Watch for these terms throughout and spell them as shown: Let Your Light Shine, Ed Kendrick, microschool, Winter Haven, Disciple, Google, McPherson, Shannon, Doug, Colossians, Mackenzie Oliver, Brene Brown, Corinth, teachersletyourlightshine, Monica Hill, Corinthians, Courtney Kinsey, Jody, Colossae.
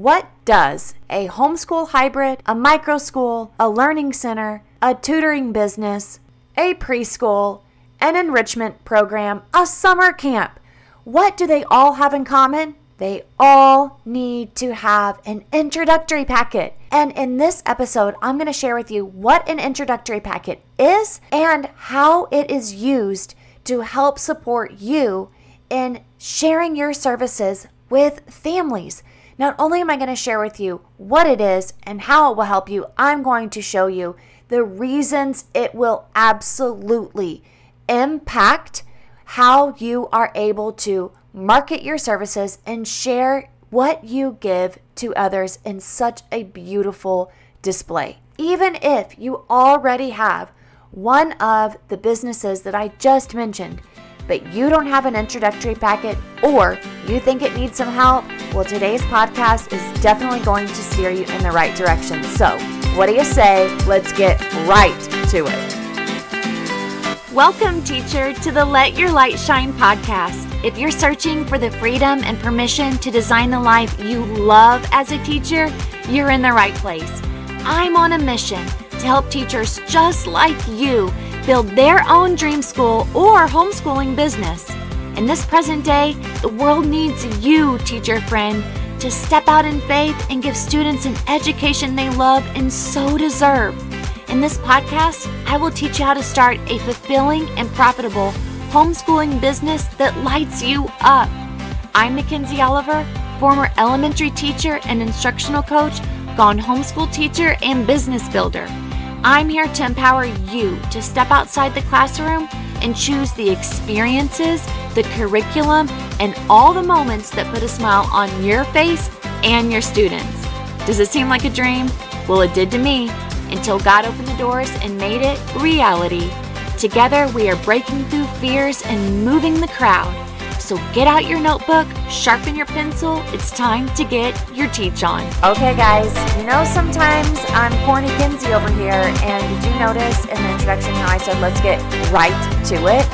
What does a homeschool hybrid, a micro school, a learning center, a tutoring business, a preschool, an enrichment program, a summer camp, what do they all have in common? They all need to have an introductory packet. And in this episode, I'm going to share with you what an introductory packet is and how it is used to help support you in sharing your services with families. Not only am I going to share with you what it is and how it will help you, I'm going to show you the reasons it will absolutely impact how you are able to market your services and share what you give to others in such a beautiful display. Even if you already have one of the businesses that I just mentioned, but you don't have an introductory packet or you think it needs some help, well, today's podcast is definitely going to steer you in the right direction. So what do you say? Let's get right to it. Welcome, teacher, to the Let Your Light Shine podcast. If you're searching for the freedom and permission to design the life you love as a teacher, you're in the right place. I'm on a mission to help teachers just like you build their own dream school or homeschooling business. In this present day, the world needs you, teacher friend, to step out in faith and give students an education they love and so deserve. In this podcast, I will teach you how to start a fulfilling and profitable homeschooling business that lights you up. I'm Mackenzie Oliver, former elementary teacher and instructional coach, gone homeschool teacher and business builder. I'm here to empower you to step outside the classroom and choose the experiences, the curriculum, and all the moments that put a smile on your face and your students. Does it seem like a dream? Well, it did to me until God opened the doors and made it reality. Together, we are breaking through fears and moving the crowd. So get out your notebook, sharpen your pencil. It's time to get your teach on. Okay, guys, you know sometimes I'm Courtney Kinsey over here, and did you notice in the introduction how I said let's get right to it?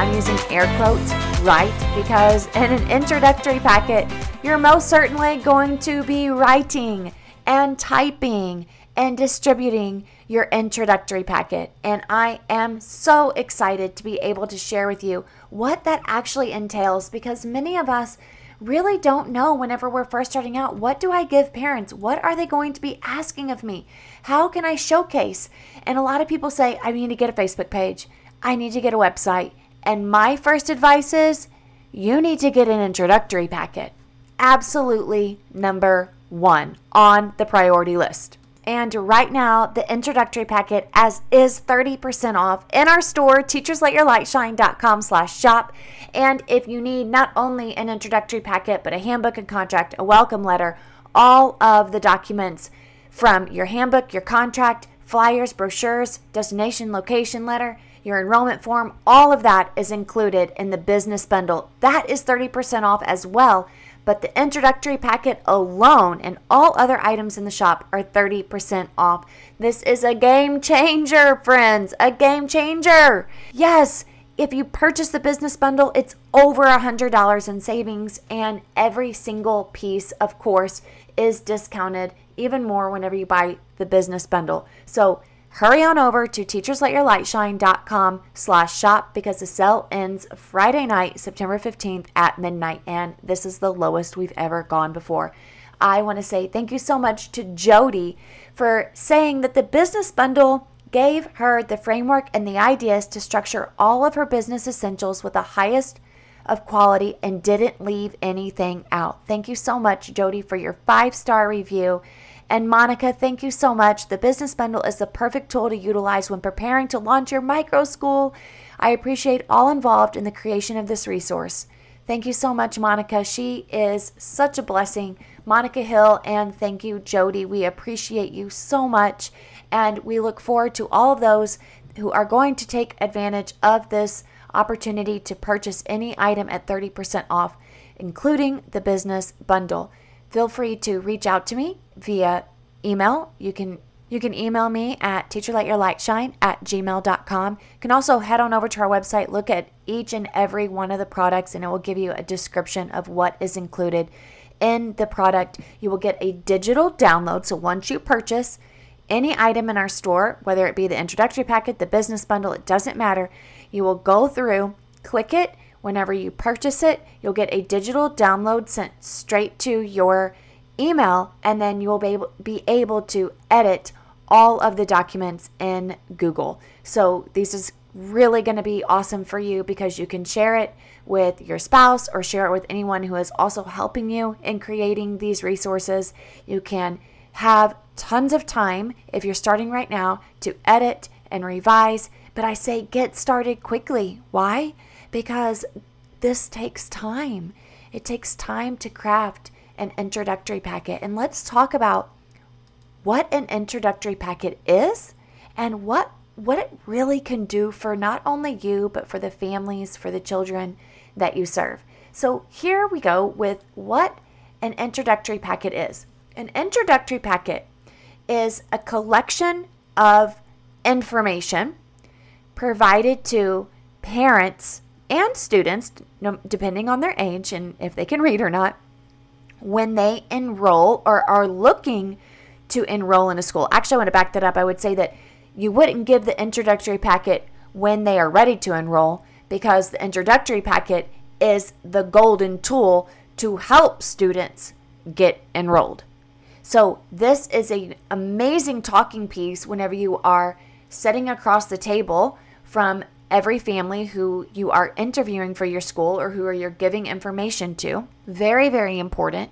I'm using air quotes, right, because in an introductory packet, you're most certainly going to be writing and typing and distributing your introductory packet. And I am so excited to be able to share with you what that actually entails, because many of us really don't know whenever we're first starting out, what do I give parents? What are they going to be asking of me? How can I showcase? And a lot of people say, I need to get a Facebook page. I need to get a website. And my first advice is you need to get an introductory packet. Absolutely number one on the priority list. And right now, the introductory packet is 30% off in our store, teachersletyourlightshine.com/shop. And if you need not only an introductory packet, but a handbook and contract, a welcome letter, all of the documents from your handbook, your contract, flyers, brochures, destination, location letter, your enrollment form, all of that is included in the business bundle. That is 30% off as well. But the introductory packet alone and all other items in the shop are 30% off. This is a game changer, friends, a game changer. Yes, if you purchase the business bundle, it's over $100 in savings, and every single piece, of course, is discounted even more whenever you buy the business bundle. So hurry on over to teachersletyourlightshine.com/shop because the sale ends Friday night, September 15th at midnight, and this is the lowest we've ever gone before. I want to say thank you so much to Jody for saying that the business bundle gave her the framework and the ideas to structure all of her business essentials with the highest of quality and didn't leave anything out. Thank you so much, Jody, for your 5-star review. And Monica, thank you so much. The business bundle is the perfect tool to utilize when preparing to launch your micro school. I appreciate all involved in the creation of this resource. Thank you so much, Monica. She is such a blessing. Monica Hill, and thank you, Jody. We appreciate you so much. And we look forward to all of those who are going to take advantage of this opportunity to purchase any item at 30% off, including the business bundle. Feel free to reach out to me via email. You can email me at teachersletyourlightshine@gmail.com. You can also head on over to our website, look at each and every one of the products, and it will give you a description of what is included in the product, you will get a digital download. So once you purchase any item in our store, whether it be the introductory packet, the business bundle, it doesn't matter. You will go through, click it. Whenever you purchase it, you'll get a digital download sent straight to your email, and then you'll be able to edit all of the documents in Google. So this is really going to be awesome for you because you can share it with your spouse or share it with anyone who is also helping you in creating these resources. You can have tons of time if you're starting right now to edit and revise, but I say get started quickly. Why? Because this takes time. It takes time to craft an introductory packet. And let's talk about what an introductory packet is and what it really can do for not only you, but for the families, for the children that you serve. So here we go with what an introductory packet is. An introductory packet is a collection of information provided to parents and students, depending on their age and if they can read or not, when they enroll or are looking to enroll in a school. Actually, I want to back that up. I would say that you wouldn't give the introductory packet when they are ready to enroll, because the introductory packet is the golden tool to help students get enrolled. So this is an amazing talking piece whenever you are sitting across the table from every family who you are interviewing for your school or who you're giving information to. Very, very important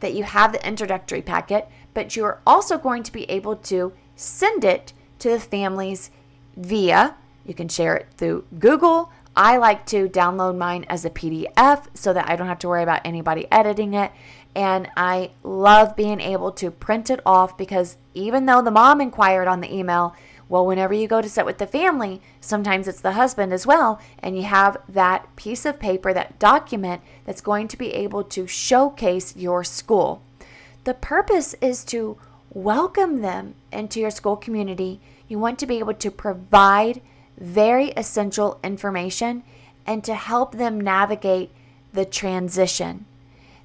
that you have the introductory packet, but you're also going to be able to send it to the families via, you can share it through Google. I like to download mine as a PDF so that I don't have to worry about anybody editing it. And I love being able to print it off because even though the mom inquired on the email, well, whenever you go to sit with the family, sometimes it's the husband as well, and you have that piece of paper, that document that's going to be able to showcase your school. The purpose is to welcome them into your school community. You want to be able to provide very essential information and to help them navigate the transition.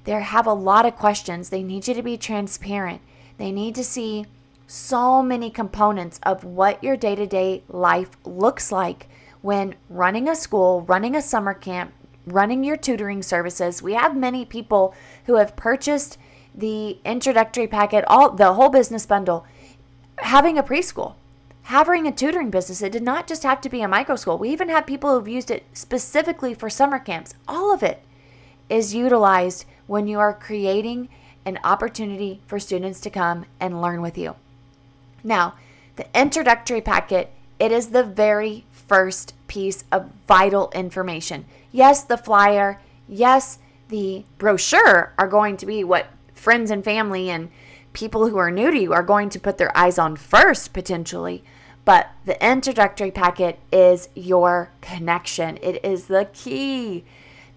They have a lot of questions. They need you to be transparent. They need to see so many components of what your day-to-day life looks like when running a school, running a summer camp, running your tutoring services. We have many people who have purchased the introductory packet, the whole business bundle, having a preschool, having a tutoring business. It did not just have to be a micro school. We even have people who've used it specifically for summer camps. All of it is utilized when you are creating an opportunity for students to come and learn with you. Now, the introductory packet, it is the very first piece of vital information. Yes, the flyer, yes, the brochure are going to be what friends and family and people who are new to you are going to put their eyes on first, potentially, but the introductory packet is your connection. It is the key.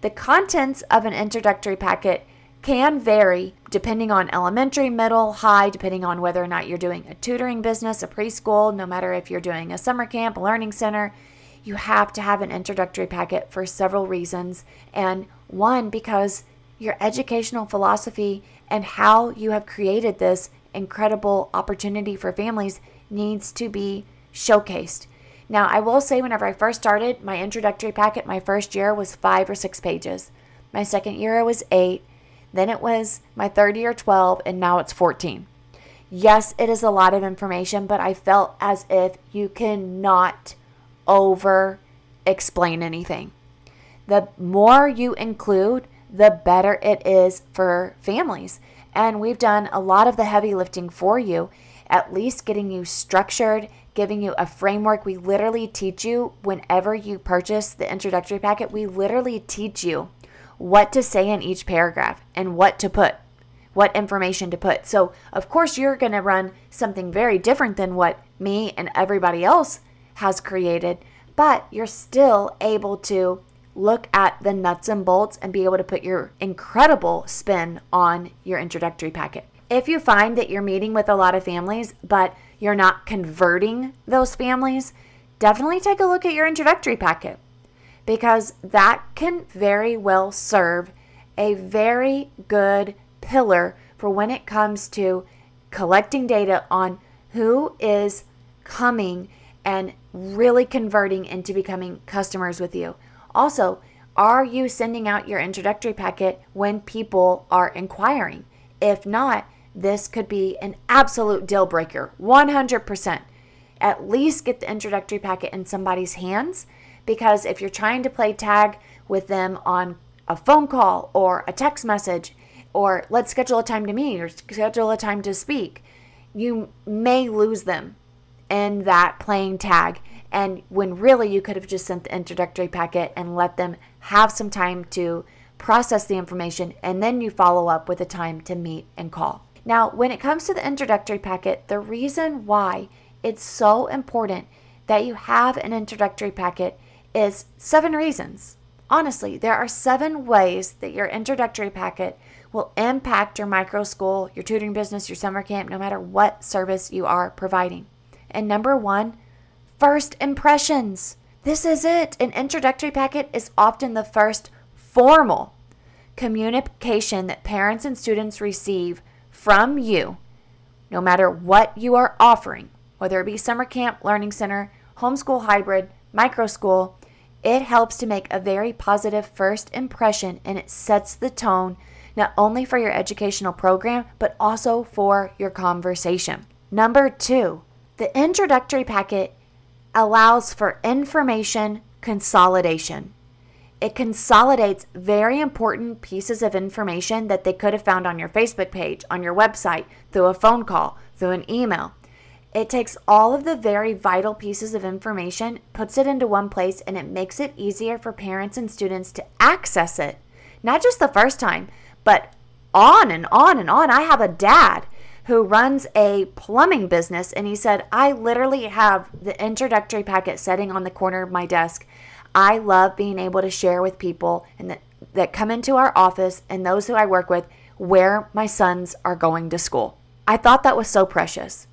The contents of an introductory packet can vary depending on elementary, middle, high, depending on whether or not you're doing a tutoring business, a preschool, no matter if you're doing a summer camp, a learning center. You have to have an introductory packet for several reasons. And one, because your educational philosophy and how you have created this incredible opportunity for families needs to be showcased. Now, I will say whenever I first started, my introductory packet my first year was 5 or 6 pages. My second year it was 8. Then it was my third year 12, and now it's 14. Yes, it is a lot of information, but I felt as if you cannot over explain anything. The more you include, the better it is for families. And we've done a lot of the heavy lifting for you, at least getting you structured, giving you a framework. We literally teach you whenever you purchase the introductory packet, we literally teach you what to say in each paragraph and what to put, what information to put. So of course you're going to run something very different than what me and everybody else has created, but you're still able to look at the nuts and bolts and be able to put your incredible spin on your introductory packet. If you find that you're meeting with a lot of families, but you're not converting those families, definitely take a look at your introductory packet, because that can very well serve a very good pillar for when it comes to collecting data on who is coming and really converting into becoming customers with you. Also, are you sending out your introductory packet when people are inquiring? If not, this could be an absolute deal breaker, 100%. At least get the introductory packet in somebody's hands, because if you're trying to play tag with them on a phone call or a text message, or let's schedule a time to meet or schedule a time to speak, you may lose them in that playing tag. And when really you could have just sent the introductory packet and let them have some time to process the information, and then you follow up with a time to meet and call. Now, when it comes to the introductory packet, the reason why it's so important that you have an introductory packet is 7 reasons. Honestly, there are 7 ways that your introductory packet will impact your micro school, your tutoring business, your summer camp, no matter what service you are providing. And number 1, first impressions. This is it. An introductory packet is often the first formal communication that parents and students receive from you, no matter what you are offering, whether it be summer camp, learning center, homeschool hybrid, micro school. It helps to make a very positive first impression, and it sets the tone not only for your educational program, but also for your conversation. Number 2, the introductory packet allows for information consolidation. It consolidates very important pieces of information that they could have found on your Facebook page, on your website, through a phone call, through an email. It takes all of the very vital pieces of information, puts it into one place, and it makes it easier for parents and students to access it. Not just the first time, but on and on and on. I have a dad who runs a plumbing business, and he said, I literally have the introductory packet sitting on the corner of my desk. I love being able to share with people and that come into our office and those who I work with where my sons are going to school. I thought that was so precious.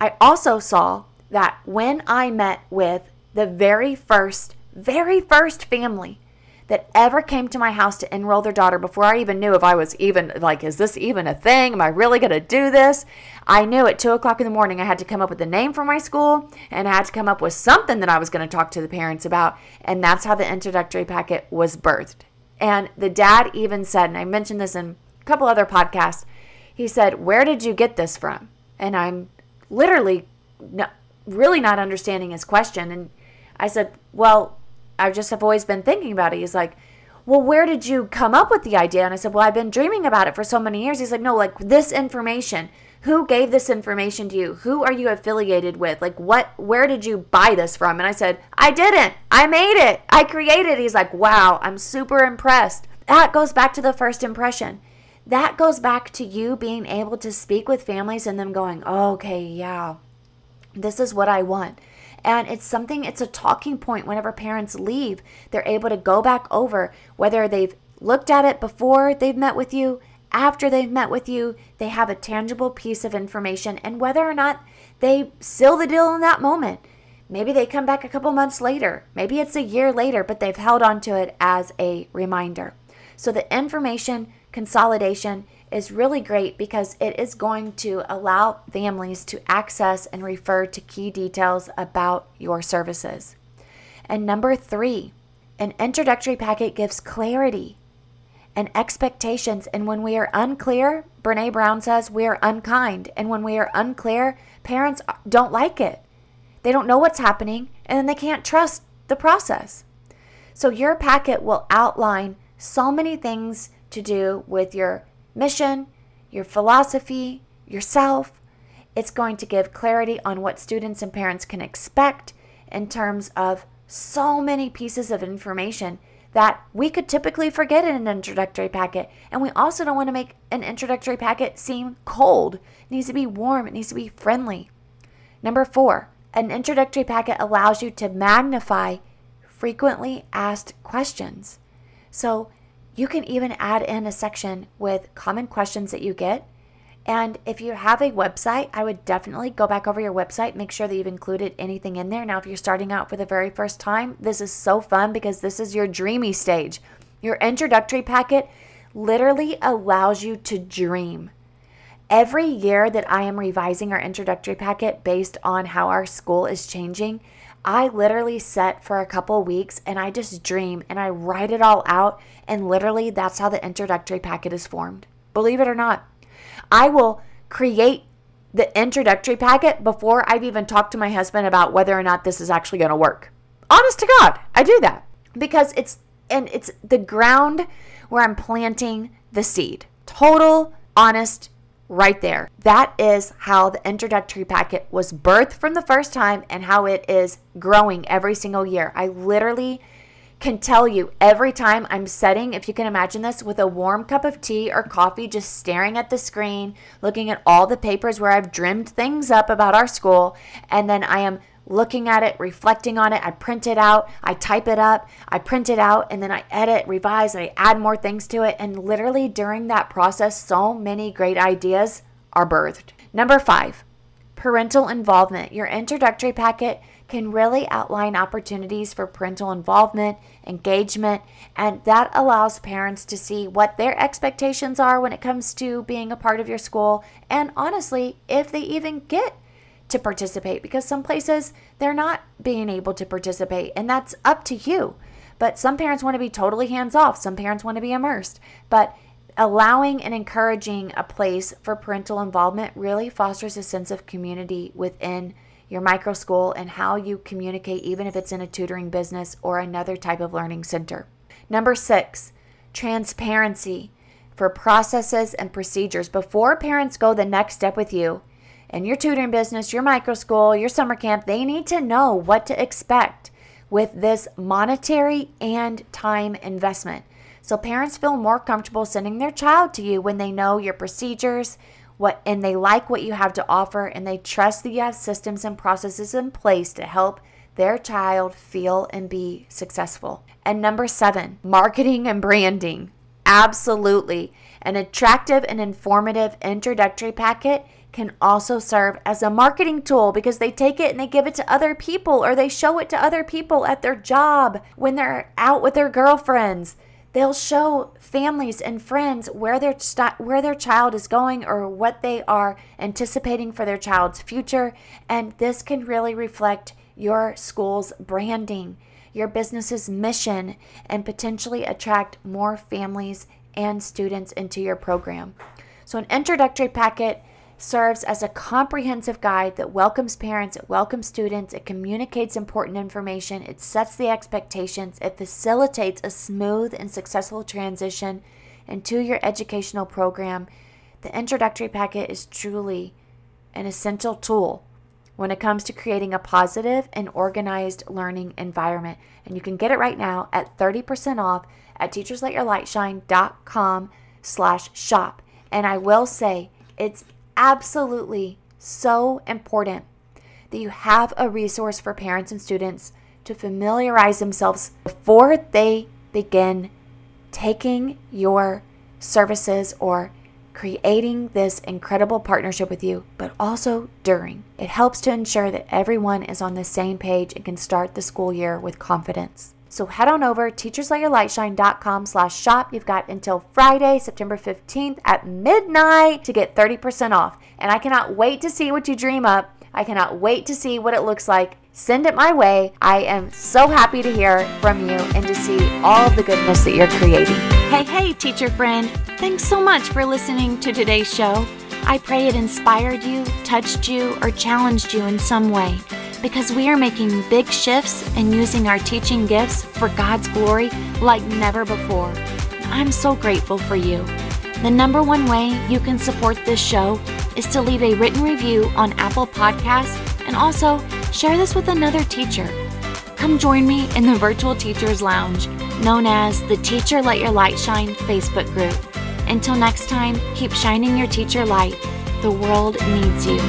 I also saw that when I met with the very first family that ever came to my house to enroll their daughter, before I even knew if I was even like, is this even a thing? Am I really going to do this? I knew at 2:00 in the morning I had to come up with a name for my school, and I had to come up with something that I was going to talk to the parents about. And that's how the introductory packet was birthed. And the dad even said, and I mentioned this in a couple other podcasts, he said, where did you get this from? And I'm literally really not understanding his question. And I said, well, I just have always been thinking about it. He's like, well, where did you come up with the idea? And I said, well, I've been dreaming about it for so many years. He's like, no, like this information, who gave this information to you? Who are you affiliated with? Like where did you buy this from? And I said, I didn't, I made it, I created it. He's like, wow, I'm super impressed. That goes back to the first impression. That goes back to you being able to speak with families and them going, oh, okay, yeah, this is what I want. And it's a talking point whenever parents leave. They're able to go back over whether they've looked at it before they've met with you, after they've met with you, they have a tangible piece of information, and whether or not they seal the deal in that moment. Maybe they come back a couple months later. Maybe it's a year later, but they've held on to it as a reminder. So the information consolidation is really great because it is going to allow families to access and refer to key details about your services. And number 3, an introductory packet gives clarity and expectations. And when we are unclear, Brene Brown says we are unkind. And when we are unclear, parents don't like it. They don't know what's happening, and then they can't trust the process. So your packet will outline so many things to do with your mission, your philosophy, yourself. It's going to give clarity on what students and parents can expect in terms of so many pieces of information that we could typically forget in an introductory packet. And we also don't want to make an introductory packet seem cold. It needs to be warm. It needs to be friendly. Number 4, an introductory packet allows you to magnify frequently asked questions. So you can even add in a section with common questions that you get. And if you have a website, I would definitely go back over your website, make sure that you've included anything in there. Now, if you're starting out for the very first time, this is so fun because this is your dreamy stage. Your introductory packet literally allows you to dream. Every year that I am revising our introductory packet based on how our school is changing, I literally sit for a couple weeks and I just dream and I write it all out, and literally that's how the introductory packet is formed. Believe it or not, I will create the introductory packet before I've even talked to my husband about whether or not this is actually going to work. Honest to God, I do that because it's the ground where I'm planting the seed. Total, honest, right there. That is how the introductory packet was birthed from the first time and how it is growing every single year. I literally can tell you every time I'm setting, if you can imagine this, with a warm cup of tea or coffee, just staring at the screen, looking at all the papers where I've dreamed things up about our school, and then I am looking at it, reflecting on it. I print it out, I type it up, I print it out, and then I edit, revise, and I add more things to it. And literally during that process, so many great ideas are birthed. Number 5, parental involvement. Your introductory packet can really outline opportunities for parental involvement, engagement, and that allows parents to see what their expectations are when it comes to being a part of your school, and honestly, if they even get to participate, because some places they're not being able to participate, and that's up to you. But some parents want to be totally hands-off. Some parents want to be immersed. But allowing and encouraging a place for parental involvement really fosters a sense of community within your micro school and how you communicate, even if it's in a tutoring business or another type of learning center. Number 6, transparency for processes and procedures. Before parents go the next step with you, in your tutoring business, your micro school, your summer camp, they need to know what to expect with this monetary and time investment. So parents feel more comfortable sending their child to you when they know your procedures, and they like what you have to offer, and they trust that you have systems and processes in place to help their child feel and be successful. And number 7, marketing and branding. Absolutely. An attractive and informative introductory packet can also serve as a marketing tool because they take it and they give it to other people, or they show it to other people at their job when they're out with their girlfriends. They'll show families and friends where their child is going or what they are anticipating for their child's future, and this can really reflect your school's branding, your business's mission, and potentially attract more families and students into your program. So an introductory packet serves as a comprehensive guide that welcomes parents, it welcomes students, it communicates important information, it sets the expectations, it facilitates a smooth and successful transition into your educational program. The introductory packet is truly an essential tool when it comes to creating a positive and organized learning environment. And you can get it right now at 30% off at teachersletyourlightshine.com/shop. And I will say, it's absolutely so important that you have a resource for parents and students to familiarize themselves before they begin taking your services or creating this incredible partnership with you, but also during. It helps to ensure that everyone is on the same page and can start the school year with confidence. So head on over to teachersletyourlightshine.com/shop. You've got until Friday, September 15th at midnight to get 30% off. And I cannot wait to see what you dream up. I cannot wait to see what it looks like. Send it my way. I am so happy to hear from you and to see all the goodness that you're creating. Hey, teacher friend. Thanks so much for listening to today's show. I pray it inspired you, touched you, or challenged you in some way, because we are making big shifts and using our teaching gifts for God's glory like never before. I'm so grateful for you. The number one way you can support this show is to leave a written review on Apple Podcasts and also share this with another teacher. Come join me in the Virtual Teachers Lounge, known as the Teacher Let Your Light Shine Facebook group. Until next time, keep shining your teacher light. The world needs you.